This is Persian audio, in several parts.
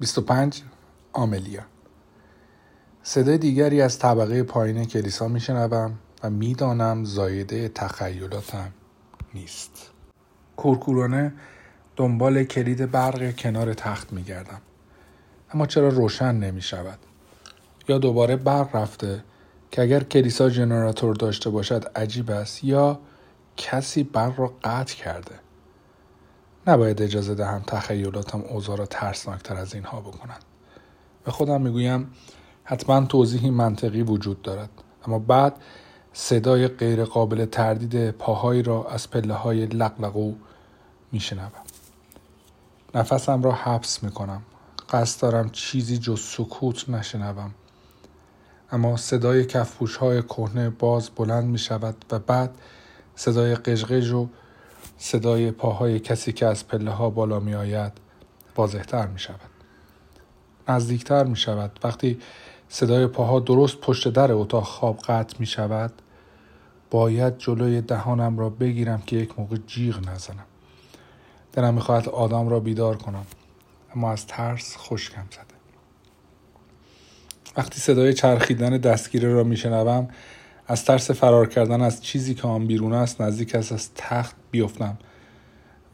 25 آملیا. صدای دیگری از طبقه پایین کلیسا میشنوم و میدانم زایده تخیلاتم نیست. کورکورانه دنبال کلید برق کنار تخت میگردم، اما چرا روشن نمیشود؟ یا دوباره برق رفته که اگر کلیسا جنراتور داشته باشد عجیب است، یا کسی برق را قطع کرده. نباید اجازه دهم تخیلاتم اوضاع را ترسناکتر از اینها بکنند. به خودم میگویم حتما توضیحی منطقی وجود دارد، اما بعد صدای غیر قابل تردید پاهایی را از پله های لقلقو میشنوم. نفسم را حبس میکنم. قصد دارم چیزی جز سکوت نشنوم، اما صدای کفپوش های کهنه باز بلند می شود و بعد صدای قژقژ و صدای پاهای کسی که از پله ها بالا می آید واضح تر می شود. نزدیکتر می شود. وقتی صدای پاها درست پشت در اتاق خواب قطع می شود، باید جلوی دهانم را بگیرم که یک موقع جیغ نزنم. دلم می خواهد آدم را بیدار کنم، اما از ترس خشکم زده. وقتی صدای چرخیدن دستگیره را میشنوم، از ترس فرار کردن از چیزی که آن بیرون است نزدیک است از تخت بیفتم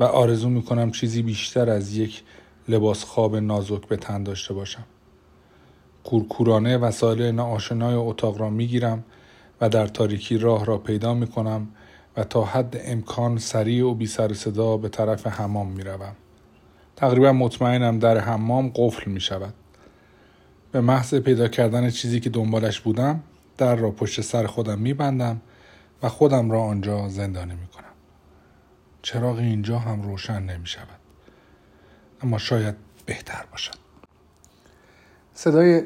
و آرزو میکنم چیزی بیشتر از یک لباس خواب نازک به تن داشته باشم. کورکورانه وسایل ناآشنای اتاق را میگیرم و در تاریکی راه را پیدا میکنم و تا حد امکان سریع و بی سر صدا به طرف حمام میروم. تقریبا مطمئنم در حمام قفل میشود. به محض پیدا کردن چیزی که دنبالش بودم، در را پشت سر خودم میبندم و خودم را آنجا زندانی میکنم. چراغ اینجا هم روشن نمیشود، اما شاید بهتر باشد. صدای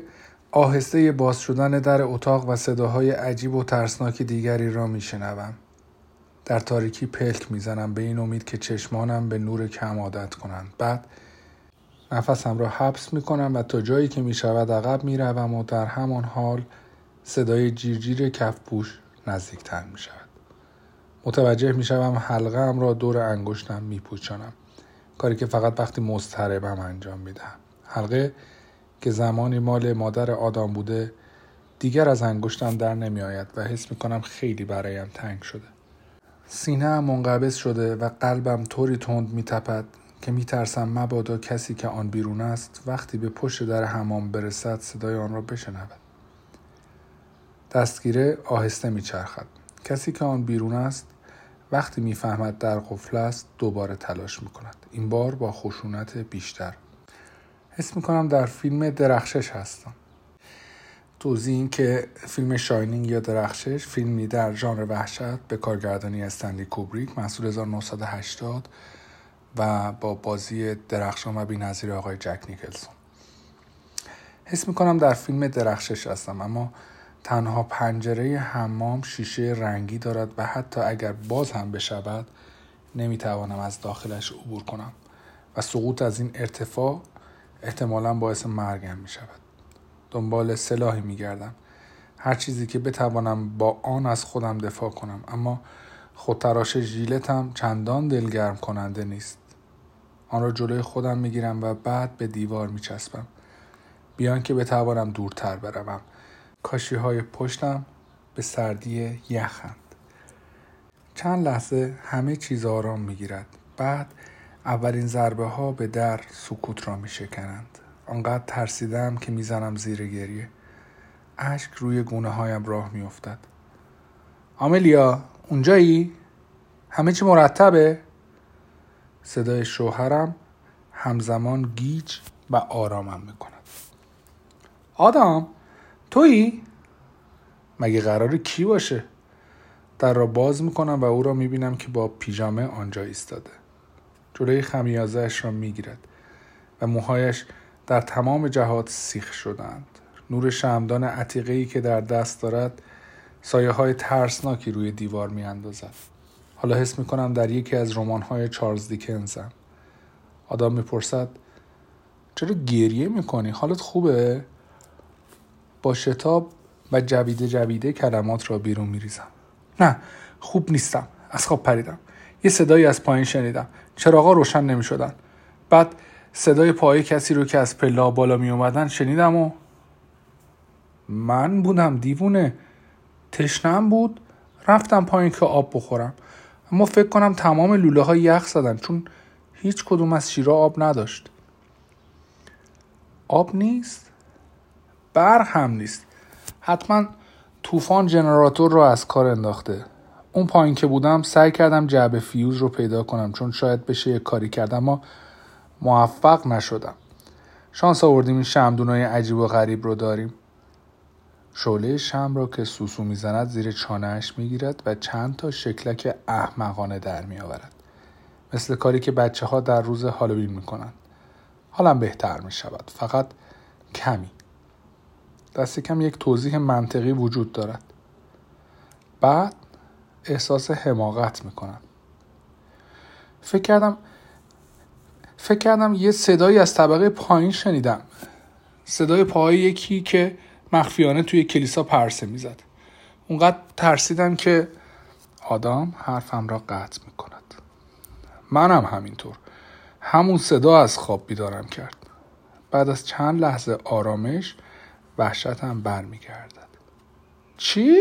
آهسته باز شدن در اتاق و صداهای عجیب و ترسناک دیگری را میشنوم. در تاریکی پلک میزنم به این امید که چشمانم به نور کم عادت کنند. بعد نفسم را حبس میکنم و تا جایی که میشود عقب میروم و در همان حال صدای جیرجیر کفپوش نزدیکتر میشود. متوجه میشوم حلقه‌ام را دور انگشتم میپوشانم، کاری که فقط وقتی مضطربم انجام میدهم. حلقه که زمانی مال مادر آدم بوده دیگر از انگشتم در نمیآید و حس میکنم خیلی برایم تنگ شده. سینه‌ام منقبض شده و قلبم طوری تند میتپد که میترسم مبادا کسی که آن بیرون است وقتی به پشت در حمام برسد صدای آن را بشنود. دستگیره آهسته میچرخد. کسی که آن بیرون است وقتی میفهمد در قفل است دوباره تلاش میکند، این بار با خشونت بیشتر. حس میکنم در فیلم درخشش هستم. توضیح این که فیلم شاینینگ یا درخشش فیلمی در ژانر وحشت به کارگردانی استنلی کوبریک محصول 1980 و با بازی درخشان و بی‌نظیر آقای جک نیکلسون. حس میکنم در فیلم درخشش هستم، اما تنها پنجره حمام شیشه رنگی دارد و حتی اگر باز هم بشود نمیتوانم از داخلش عبور کنم و سقوط از این ارتفاع احتمالاً باعث مرگم میشود. دنبال سلاحی میگردم، هر چیزی که بتوانم با آن از خودم دفاع کنم، اما خودتراش ژیلتم چندان دلگرم کننده نیست. آن را جلوی خودم میگیرم و بعد به دیوار میچسبم بیان که بتوانم دورتر بروم. کاشی های پشتم به سردی یخند. چند لحظه همه چیز آرام میگیرد. بعد اولین ضربه ها به در سکوت را میشکنند. آنقدر ترسیدم که میزنم زیر گریه. اشک روی گونه هایم راه میافتد. آملیا، اونجایی؟ همه چی مرتبه؟ صدای شوهرم همزمان گیج و آرامم میکند. آدم، تویی؟ مگه قراره کی باشه؟ در را باز میکنم و او را میبینم که با پیژامه آنجا ایستاده. جلوی خمیازه اش را میگیرد و موهایش در تمام جهات سیخ شدند. نور شمعدان عتیقه‌ای که در دست دارد سایه های ترسناکی روی دیوار می اندازد. حالا حس می کنم در یکی از رمان های چارلز دیکنزم. آدم می پرسد چرا گریه می کنی؟ حالت خوبه؟ با شتاب و جویده کلمات را بیرون می ریزم. نه، خوب نیستم. از خواب پریدم. یه صدایی از پایین شنیدم. چراغا روشن نمی شدن. بعد صدای پای کسی رو که از پله‌ها بالا می اومدن شنیدم و من بودم دیوونه، تشنم بود، رفتم پایین که آب بخورم، اما فکر کنم تمام لوله ها یخ زدن چون هیچ کدوم از شیرها آب نداشت. آب نیست، برق هم نیست، حتما طوفان جنراتور رو از کار انداخته. اون پایین که بودم سعی کردم جعبه فیوز رو پیدا کنم چون شاید بشه کاری کردم، اما موفق نشدم. شانس آوردیم این شمعدونای عجیب و غریب رو داریم. شعله شمع را که سوسو میزند زیر چانه‌اش میگیرد و چند تا شکلک احمقانه در میآورد، مثل کاری که بچه‌ها در روز هالووین میکنن. حالم بهتر میشود، فقط کمی. دست کم یک توضیح منطقی وجود دارد. بعد احساس حماقت میکنم. فکر کردم یه صدایی از طبقه پایین شنیدم. صدای پاهای یکی که مخفیانه توی کلیسا پرسه میزد. اونقدر ترسیدم که آدم حرفم را قطع میکند. منم همینطور. همون صدا از خواب بیدارم کرد. بعد از چند لحظه آرامش وحشتم برمیگردد. چی؟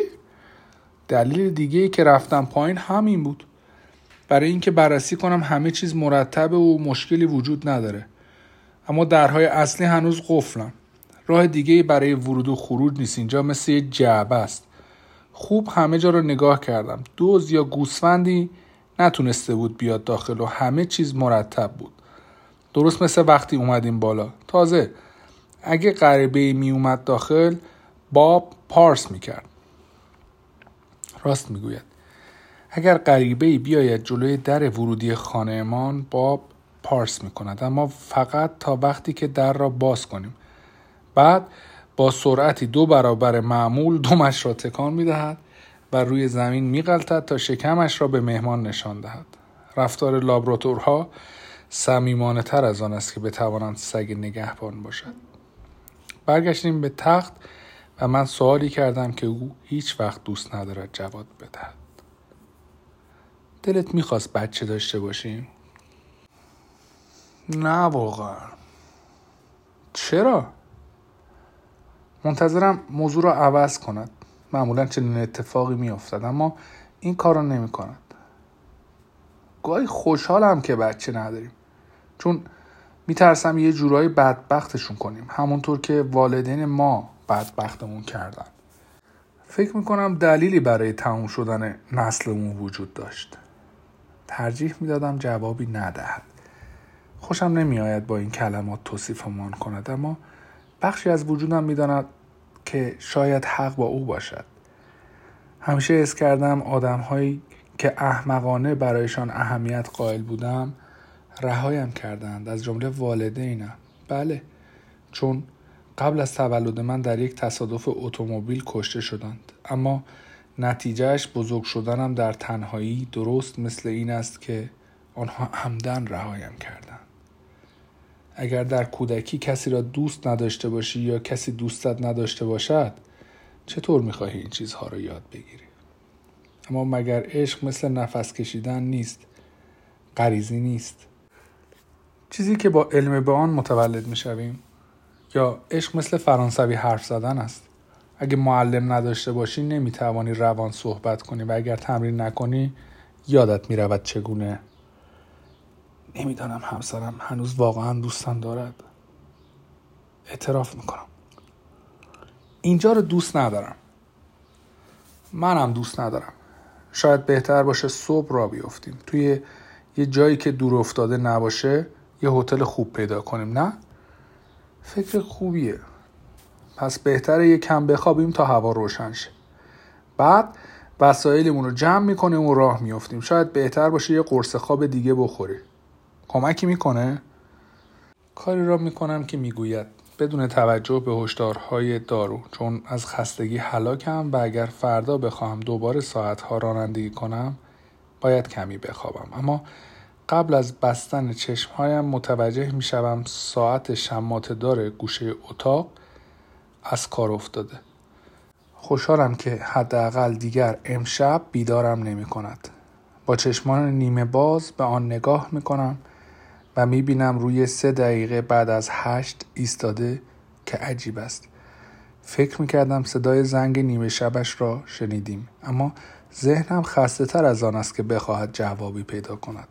دلیل دیگه‌ای که رفتم پایین همین بود. برای اینکه بررسی کنم همه چیز مرتبه و مشکلی وجود نداره. اما درهای اصلی هنوز قفلن. راه دیگه‌ای برای ورود و خروج نیست. اینجا مثل یه جعبه است. خوب همه جا رو نگاه کردم. دوز یا گوسفندی نتونسته بود بیاد داخل و همه چیز مرتب بود. درست مثل وقتی اومدیم بالا. تازه اگه غریبه‌ای می اومد داخل باب پارس می‌کرد. راست میگوید. اگر غریبه‌ای بیاید جلوی در ورودی خانه‌مان باب پارس می‌کند، اما فقط تا وقتی که در را باز کنیم. بعد با سرعتی 2 برابر معمول دمش را تکان می‌دهد و روی زمین می‌غلتد تا شکمش را به مهمان نشان دهد. رفتار لابراتورها صمیمانه‌تر از آن است که بتوانند سگ نگهبان باشد. برگشتیم به تخت و من سوالی کردم که او هیچ وقت دوست ندارد جواب بدهد. دلت میخواست بچه داشته باشیم؟ نه واقعا. چرا؟ منتظرم موضوع را عوض کند. معمولا چنین اتفاقی میافتد اما این کار را نمی کند. گاهی خوشحالم که بچه نداریم چون میترسم یه جورایی بدبختشون کنیم، همونطور که والدین ما بدبختمون کردن. فکر میکنم دلیلی برای تموم شدن نسلمون وجود داشت. ترجیح میدادم جوابی ندهد. خوشم نمیآید با این کلمات توصیفمان کند، اما بخشی از وجودم میداند که شاید حق با او باشد. همیشه حس کردم آدم‌هایی که احمقانه برایشان اهمیت قائل بودم رهایم کردند، از جمله والدینم. بله، چون قبل از تولد من در یک تصادف اتومبیل کشته شدند، اما نتیجهش بزرگ شدنم در تنهایی درست مثل این است که آنها عمدن رهایم کردند. اگر در کودکی کسی را دوست نداشته باشی یا کسی دوستت نداشته باشد، چطور می‌خواهی این چیزها را یاد بگیری؟ اما مگر عشق مثل نفس کشیدن نیست؟ غریزی نیست؟ چیزی که با علم به آن متولد می‌شویم؟ یا عشق مثل فرانسوی حرف زدن است؟ اگه معلم نداشته باشی نمیتوانی روان صحبت کنی و اگر تمرین نکنی یادت میرود چگونه. نمیدانم همسرم هنوز واقعا دوستم دارد. اعتراف میکنم اینجا رو دوست ندارم. منم دوست ندارم. شاید بهتر باشه صبح را بیافتیم توی یه جایی که دور افتاده نباشه، یه هتل خوب پیدا کنیم. نه؟ فکر خوبیه. پس بهتره یه کم بخوابیم تا هوا روشن شه. بعد وسایلمون رو جمع میکنیم و راه میافتیم. شاید بهتر باشه یه قرص خواب دیگه بخوری. کمکی میکنه؟ کاری را میکنم که میگوید، بدون توجه به هشدارهای دارو، چون از خستگی هلاکم و اگر فردا بخواهم دوباره ساعتها رانندگی کنم باید کمی بخوابم. اما قبل از بستن چشمهایم متوجه میشوم ساعت شماطه‌دار گوشه اتاق از کار افتاده. خوشحالم که حداقل دیگر امشب بیدارم نمی کند. با چشمان نیمه باز به آن نگاه می کنم و میبینم روی 3 دقیقه بعد از 8 ایستاده که عجیب است. فکر میکردم صدای زنگ نیمه شبش را شنیدیم، اما ذهنم خسته تر از آن است که بخواهد جوابی پیدا کند.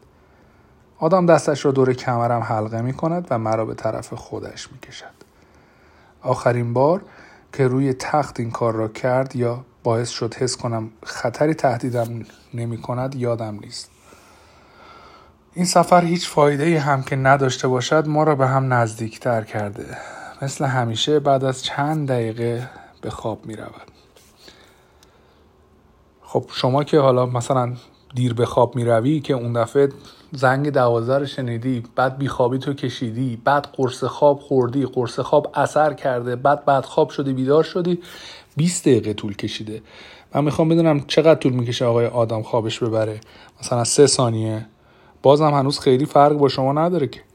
آدم دستش را دور کمرم حلقه میکند و مرا به طرف خودش میکشد. آخرین بار که روی تخت این کار را کرد یا باعث شد حس کنم خطری تهدیدم نمی کند یادم نیست. این سفر هیچ فایده‌ای هم که نداشته باشد ما را به هم نزدیکتر کرده. مثل همیشه بعد از چند دقیقه به خواب می رود. خب شما که حالا مثلا دیر به خواب می روی که اون دفعه زنگ 12 رو شنیدی، بعد بیخوابی تو کشیدی، بعد قرص خواب خوردی، قرص خواب اثر کرده، بعد خواب شدی، بیدار شدی، 20 دقیقه طول کشیده. من میخوام بدونم چقدر طول میکشه آقای آدم خوابش ببره، مثلا 3 ثانیه. بازم هنوز خیلی فرق با شما نداره که.